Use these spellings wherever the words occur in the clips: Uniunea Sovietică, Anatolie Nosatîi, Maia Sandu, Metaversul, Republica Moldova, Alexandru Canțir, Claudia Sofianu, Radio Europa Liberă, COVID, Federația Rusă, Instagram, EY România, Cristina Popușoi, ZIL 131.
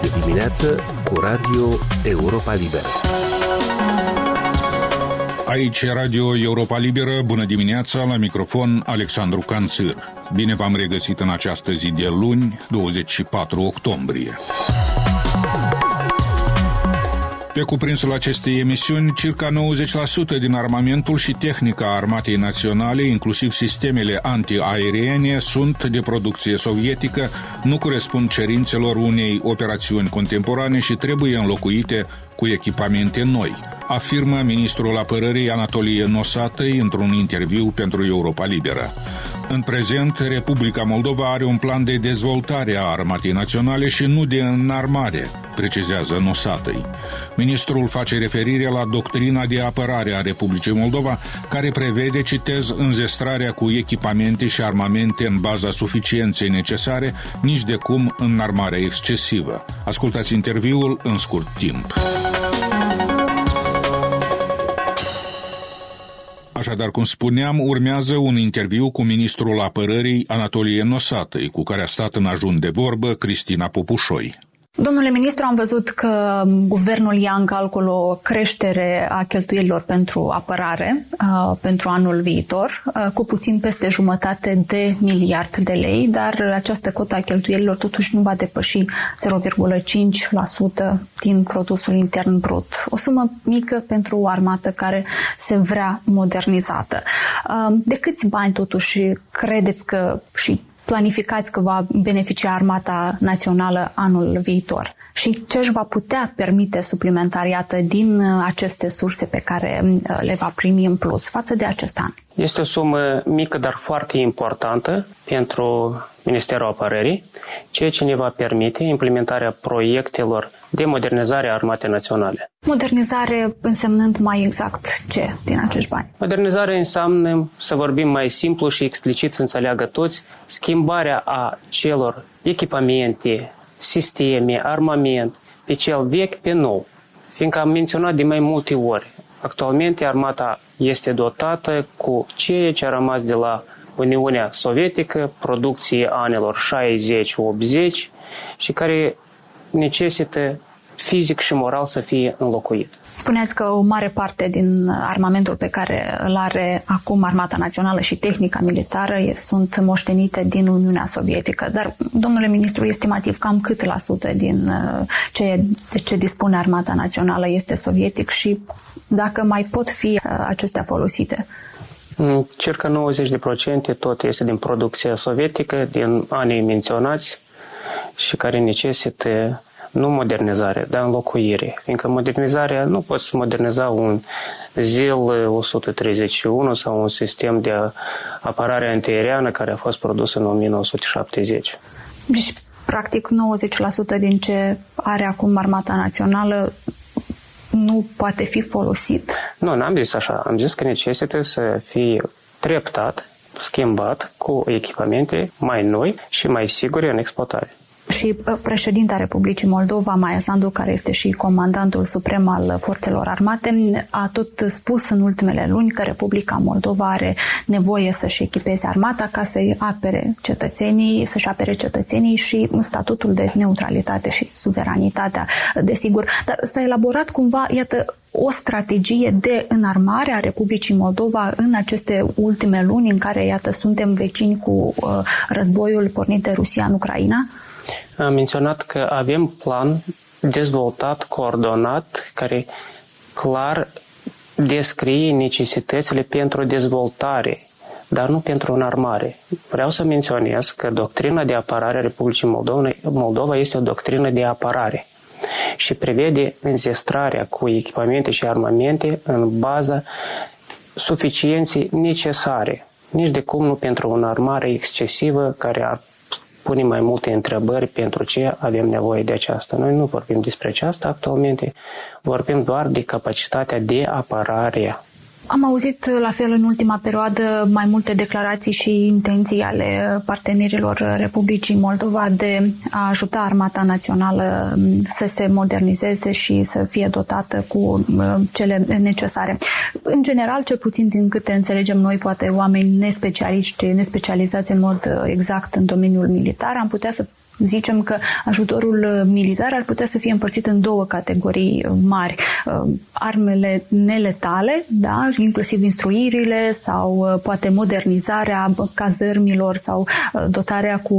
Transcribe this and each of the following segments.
de dimineață cu Radio Europa Liberă. Aici Radio Europa Liberă, bună dimineața, la microfon Alexandru Canțir. Bine v-am regăsit în această zi de luni, 24 octombrie. Pe cuprinsul acestei emisiuni, circa 90% din armamentul și tehnica armatei naționale, inclusiv sistemele antiaeriene, sunt de producție sovietică, nu corespund cerințelor unei operațiuni contemporane și trebuie înlocuite cu echipamente noi, afirmă ministrul apărării Anatolie Nosatîi într-un interviu pentru Europa Liberă. În prezent, Republica Moldova are un plan de dezvoltare a armatei naționale și nu de înarmare, precizează Nosatîi. Ministrul face referire la doctrina de apărare a Republicii Moldova, care prevede, citez, înzestrarea cu echipamente și armamente în baza suficienței necesare, nici de cum înarmarea excesivă. Ascultați interviul în scurt timp. Așadar, cum spuneam, urmează un interviu cu ministrul apărării Anatolie Nosatîi, cu care a stat în ajun de vorbă Cristina Popușoi. Domnule ministru, am văzut că guvernul ia în calcul o creștere a cheltuielilor pentru apărare pentru anul viitor, cu puțin peste jumătate de miliard de lei, dar această cotă a cheltuielilor totuși nu va depăși 0,5% din produsul intern brut. O sumă mică pentru o armată care se vrea modernizată. De câți bani totuși credeți că și planificați că va beneficia armata națională anul viitor și ce își va putea permite suplimentariată din aceste surse pe care le va primi în plus față de acest an? Este o sumă mică, dar foarte importantă pentru Ministerul Apărării, ceea ce ne va permite implementarea proiectelor de modernizare a armatei naționale. Modernizare însemnând mai exact ce din acești bani? Modernizare înseamnă, să vorbim mai simplu și explicit să înțeleagă toți, schimbarea a celor echipamente, sisteme, armament, pe cel vechi, pe nou. Fiindcă am menționat de mai multe ori, actualmente armata este dotată cu ceea ce a rămas de la Uniunea Sovietică, producție anilor 60-80 și care necesită fizic și moral să fie înlocuit. Spuneați că o mare parte din armamentul pe care îl are acum Armata Națională și tehnica militară sunt moștenite din Uniunea Sovietică, dar, domnule ministru, estimativ cam cât la sută din ce dispune Armata Națională este sovietic și dacă mai pot fi acestea folosite? Circa 90% tot este din producția sovietică, din anii menționați și care necesită nu modernizare, dar înlocuire. Fiindcă modernizarea, nu poți moderniza un ZIL 131 sau un sistem de apărare antiaeriană care a fost produs în 1970. Deci, practic, 90% din ce are acum Armata Națională nu poate fi folosit? Nu, n-am zis așa. Am zis că necesită să fie treptat, schimbat cu echipamente mai noi și mai sigure în exploatare. Și președinta Republicii Moldova, Maia Sandu, care este și comandantul suprem al forțelor armate, a tot spus în ultimele luni că Republica Moldova are nevoie să-și echipeze armata ca să-i apere cetățenii, să-și apere cetățenii și statutul de neutralitate și suveranitatea, desigur. Dar s-a elaborat cumva, iată, o strategie de înarmare a Republicii Moldova în aceste ultime luni în care, iată, suntem vecini cu războiul pornit de Rusia în Ucraina? Am menționat că avem plan dezvoltat, coordonat, care clar descrie necesitățile pentru dezvoltare, dar nu pentru înarmare. Vreau să menționez că doctrina de apărare a Republicii Moldova este o doctrină de apărare și prevede înzestrarea cu echipamente și armamente în baza suficienței necesare, nici de cum nu pentru înarmare excesivă care ar pune mai multe întrebări pentru ce avem nevoie de aceasta. Noi nu vorbim despre aceasta actualmente, vorbim doar de capacitatea de apărare. Am auzit la fel în ultima perioadă mai multe declarații și intenții ale partenerilor Republicii Moldova de a ajuta Armata Națională să se modernizeze și să fie dotată cu cele necesare. În general, cel puțin din câte înțelegem noi, poate oameni nespecializați în mod exact în domeniul militar, am putea să zicem că ajutorul militar ar putea să fie împărțit în două categorii mari. Armele neletale, da, inclusiv instruirile sau poate modernizarea cazărmilor sau dotarea cu,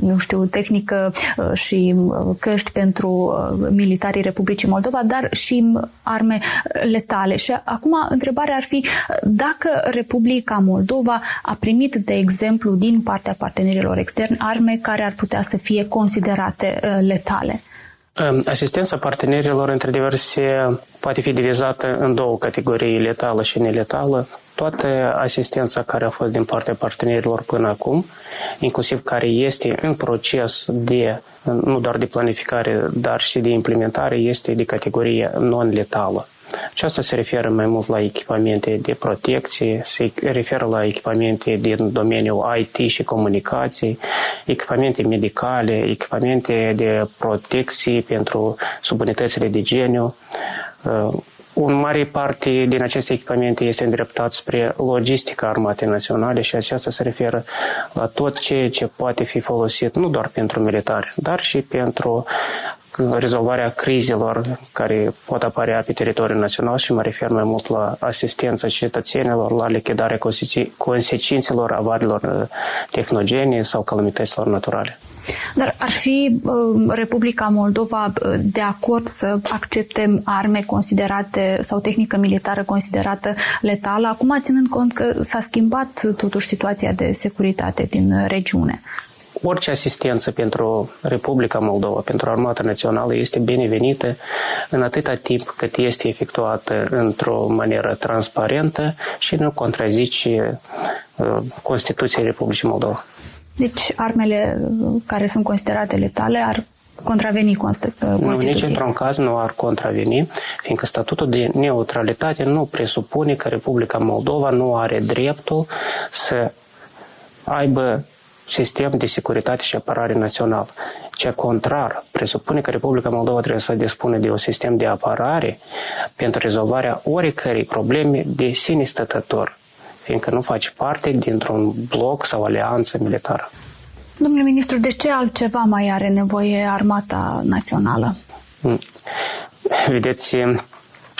nu știu, tehnică și căști pentru militarii Republicii Moldova, dar și arme letale. Și acum întrebarea ar fi dacă Republica Moldova a primit, de exemplu, din partea partenerilor externi arme care ar putea să fie considerate letale. Asistența partenerilor între diverse poate fi divizată în două categorii, letală și neletală. Toată asistența care a fost din partea partenerilor până acum, inclusiv care este în proces de, nu doar de planificare, dar și de implementare, este de categorie non-letală. Aceasta se referă mai mult la echipamente de protecție, se referă la echipamente din domeniul IT și comunicații, echipamente medicale, echipamente de protecție pentru subunitățile de geniu. O mare parte din aceste echipamente este îndreptat spre logistica armatei naționale și aceasta se referă la tot ceea ce poate fi folosit nu doar pentru militari, dar și pentru rezolvarea crizelor care pot apărea pe teritoriul național și mă refer mai mult la asistența cetățenilor, la lichidarea consecințelor avariilor tehnogene sau calamităților naturale. Dar ar fi Republica Moldova de acord să accepte arme considerate sau tehnică militară considerată letală, acum ținând cont că s-a schimbat totuși situația de securitate din regiune? Orice asistență pentru Republica Moldova, pentru Armata Națională, este binevenită în atâta timp cât este efectuată într-o manieră transparentă și nu contrazice Constituției Republicii Moldova. Deci armele care sunt considerate letale ar contraveni Constituției? Nu, nici într-un caz nu ar contraveni, fiindcă statutul de neutralitate nu presupune că Republica Moldova nu are dreptul să aibă sistem de securitate și apărare național. Ce contrar presupune că Republica Moldova trebuie să dispună de un sistem de apărare pentru rezolvarea oricărei probleme de sine stătător, fiindcă nu face parte dintr-un bloc sau alianță militară. Domnule ministru, de ce altceva mai are nevoie armata națională? Vedeți,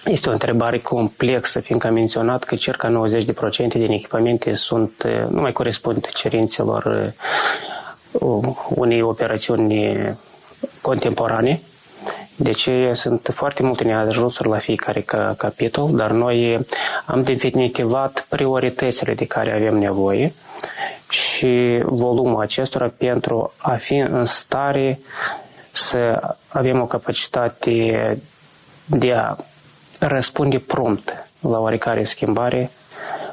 este o întrebare complexă, fiindcă am menționat că circa 90% din echipamente nu mai corespund cerințelor unei operațiuni contemporane. Deci sunt foarte multe neajunsuri la fiecare capitol, dar noi am definitivat prioritățile de care avem nevoie și volumul acestora pentru a fi în stare să avem o capacitate de a răspunde prompt la oricare schimbare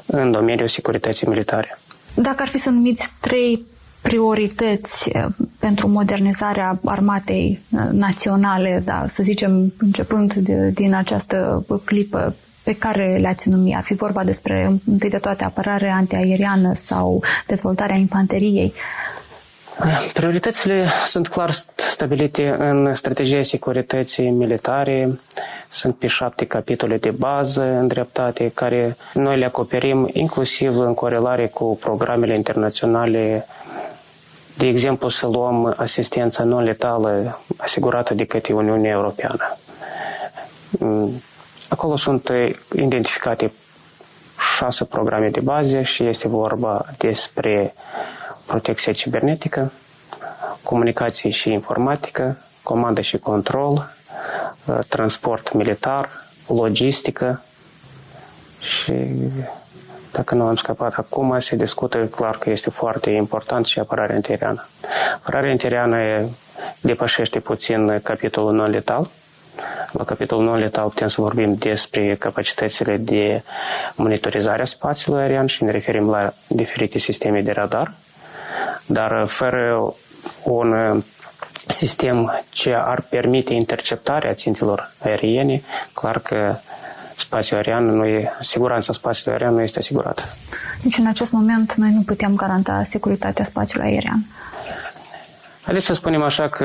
în domeniul securității militare. Dacă ar fi să numiți trei priorități pentru modernizarea armatei naționale, da, să zicem începând din această clipă, pe care le-ați numi? Ar fi vorba despre, întâi de toate, apărare antiaeriană sau dezvoltarea infanteriei? Prioritățile sunt clar stabilite în strategia securității militare. Sunt pe 7 capitole de bază îndreptate, care noi le acoperim inclusiv în corelare cu programele internaționale. De exemplu, să luăm asistența non-letală asigurată de către Uniunea Europeană. Acolo sunt identificate 6 programe de bază și este vorba despre protecție cibernetică, comunicații și informatică, comandă și control, transport militar, logistică și, dacă nu am scăpat acum, se discută clar că este foarte important și apărarea antiaeriană. Apărarea antiaeriană depășește puțin capitolul non-letal. La capitolul non-letal putem să vorbim despre capacitățile de monitorizare a spațiului aerian și ne referim la diferite sisteme de radar. Dar fără un sistem ce ar permite interceptarea țintelor aeriene, clar că spațiul aerian siguranța spațiului aerian nu este asigurată. Deci în acest moment noi nu putem garanta securitatea spațiului aerian. Haideți să spunem așa că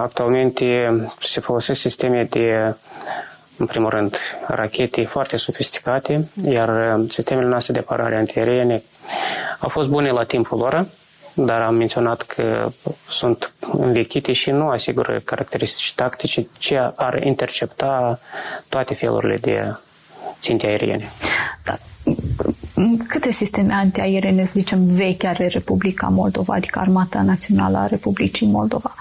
actualmente se folosesc sisteme de, în primul rând, rachete foarte sofisticate, iar sistemele noastre de apărare antiaeriene au fost bune la timpul lor, dar am menționat că sunt învechite și nu asigură caracteristici tactice ce ar intercepta toate felurile de ținte aeriene. Da. Câte sisteme antiaeriene, să zicem, vechi are Republica Moldova, adică Armata Națională a Republicii Moldova?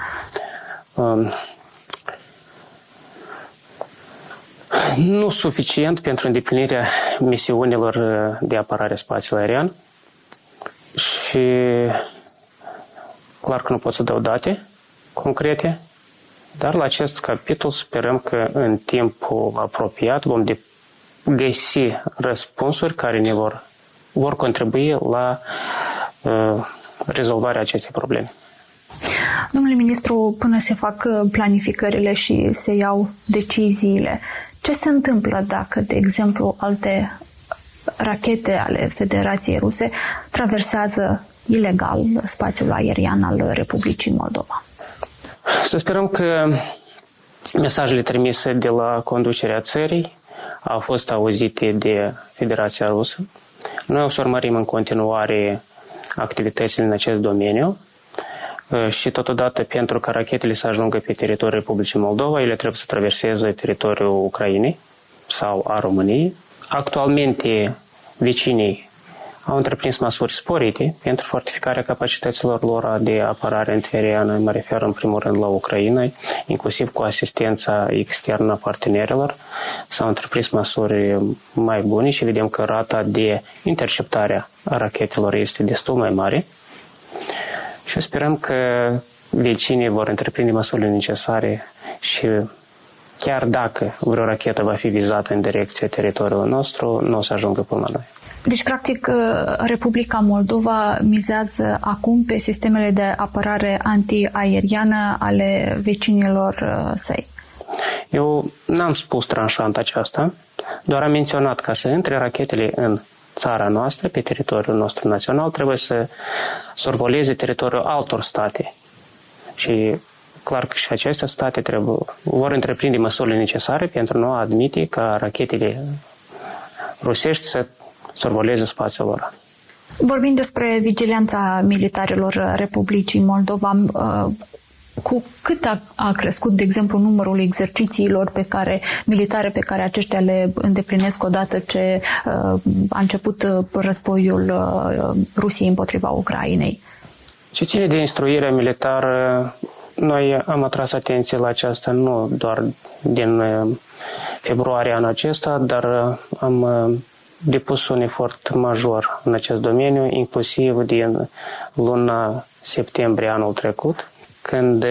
Nu suficient pentru îndeplinirea misiunilor de apărare spațiului aerian și clar că nu pot să dau date concrete, dar la acest capitol sperăm că în timpul apropiat vom găsi răspunsuri care ne vor contribui la rezolvarea acestei probleme. Domnule ministru, până se fac planificările și se iau deciziile, ce se întâmplă dacă, de exemplu, alte rachete ale Federației Ruse traversează ilegal spațiul aerian al Republicii Moldova? Să sperăm că mesajele trimise de la conducerea țării au fost auzite de Federația Rusă. Noi o să urmărim în continuare activitățile în acest domeniu și totodată, pentru ca rachetele să ajungă pe teritoriul Republicii Moldova, ele trebuie să traverseze teritoriul Ucrainei sau a României. Actualmente, vecinii au întreprins măsuri sporite pentru fortificarea capacităților lor de apărare antiaeriană. Mă refer în primul rând la Ucraina, inclusiv cu asistența externă a partenerilor. S-au întreprins măsuri mai bune și vedem că rata de interceptare a rachetelor este destul mai mare. Și sperăm că vecinii vor întreprinde măsurile necesare și chiar dacă vreo rachetă va fi vizată în direcția teritoriului nostru, nu o să ajungă până noi. Deci, practic, Republica Moldova mizează acum pe sistemele de apărare antiaeriană ale vecinilor săi. Eu n-am spus tranșant aceasta, doar am menționat că să intre rachetele în țara noastră, pe teritoriul nostru național, trebuie să survoleze teritoriul altor state. Și clar că și aceste state vor întreprinde măsurile necesare pentru nu a admite ca rachetele rusești să survoleze spațiul lor. Vorbim despre vigilența militarilor Republicii Moldova. Cu cât a crescut, de exemplu, numărul exercițiilor militare pe care aceștia le îndeplinesc odată ce a început războiul Rusiei împotriva Ucrainei? Ce ține de instruirea militară, noi am atras atenție la aceasta nu doar din februarie anul acesta, dar am depus un efort major în acest domeniu, inclusiv din luna septembrie anul trecut, când,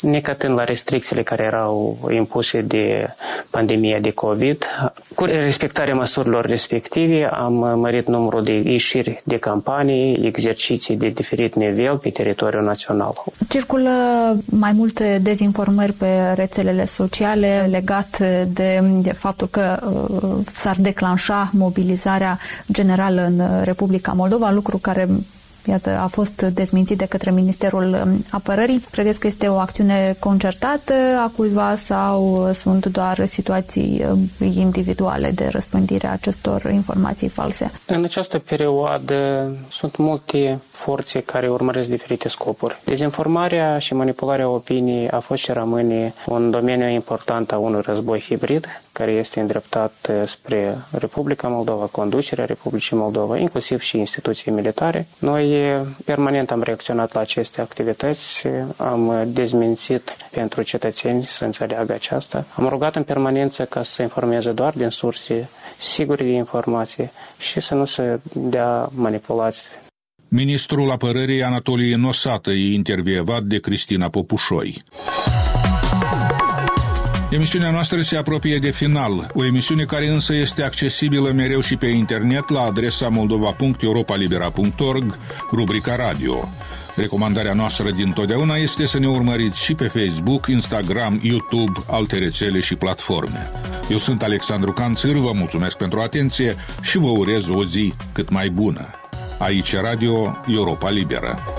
necătând la restricțiile care erau impuse de pandemia de COVID, cu respectarea măsurilor respective am mărit numărul de ieșiri de campanii, exerciții de diferit nivel pe teritoriul național. Circulă mai multe dezinformări pe rețelele sociale legate de faptul că s-ar declanșa mobilizarea generală în Republica Moldova, lucru care, iată, a fost dezmințit de către Ministerul Apărării. Credeți că este o acțiune concertată a cuiva sau sunt doar situații individuale de răspândire a acestor informații false? În această perioadă sunt multe forțe care urmăresc diferite scopuri. Dezinformarea și manipularea opiniei a fost și rămâne un domeniu important a unui război hibrid care este îndreptat spre Republica Moldova, conducerea Republicii Moldova, inclusiv și instituții militare. Noi permanent am reacționat la aceste activități, am dezmințit pentru cetățeni să înțeleagă aceasta. Am rugat în permanență ca să se informeze doar din surse sigure de informație și să nu se dea manipulați. Ministrul Apărării Anatolie Nosatîi, intervievat de Cristina Popușoi. Emisiunea noastră se apropie de final, o emisiune care însă este accesibilă mereu și pe internet la adresa moldova.europalibera.org, rubrica radio. Recomandarea noastră dintotdeauna este să ne urmăriți și pe Facebook, Instagram, YouTube, alte rețele și platforme. Eu sunt Alexandru Canțir, vă mulțumesc pentru atenție și vă urez o zi cât mai bună. Aici Radio Europa Liberă.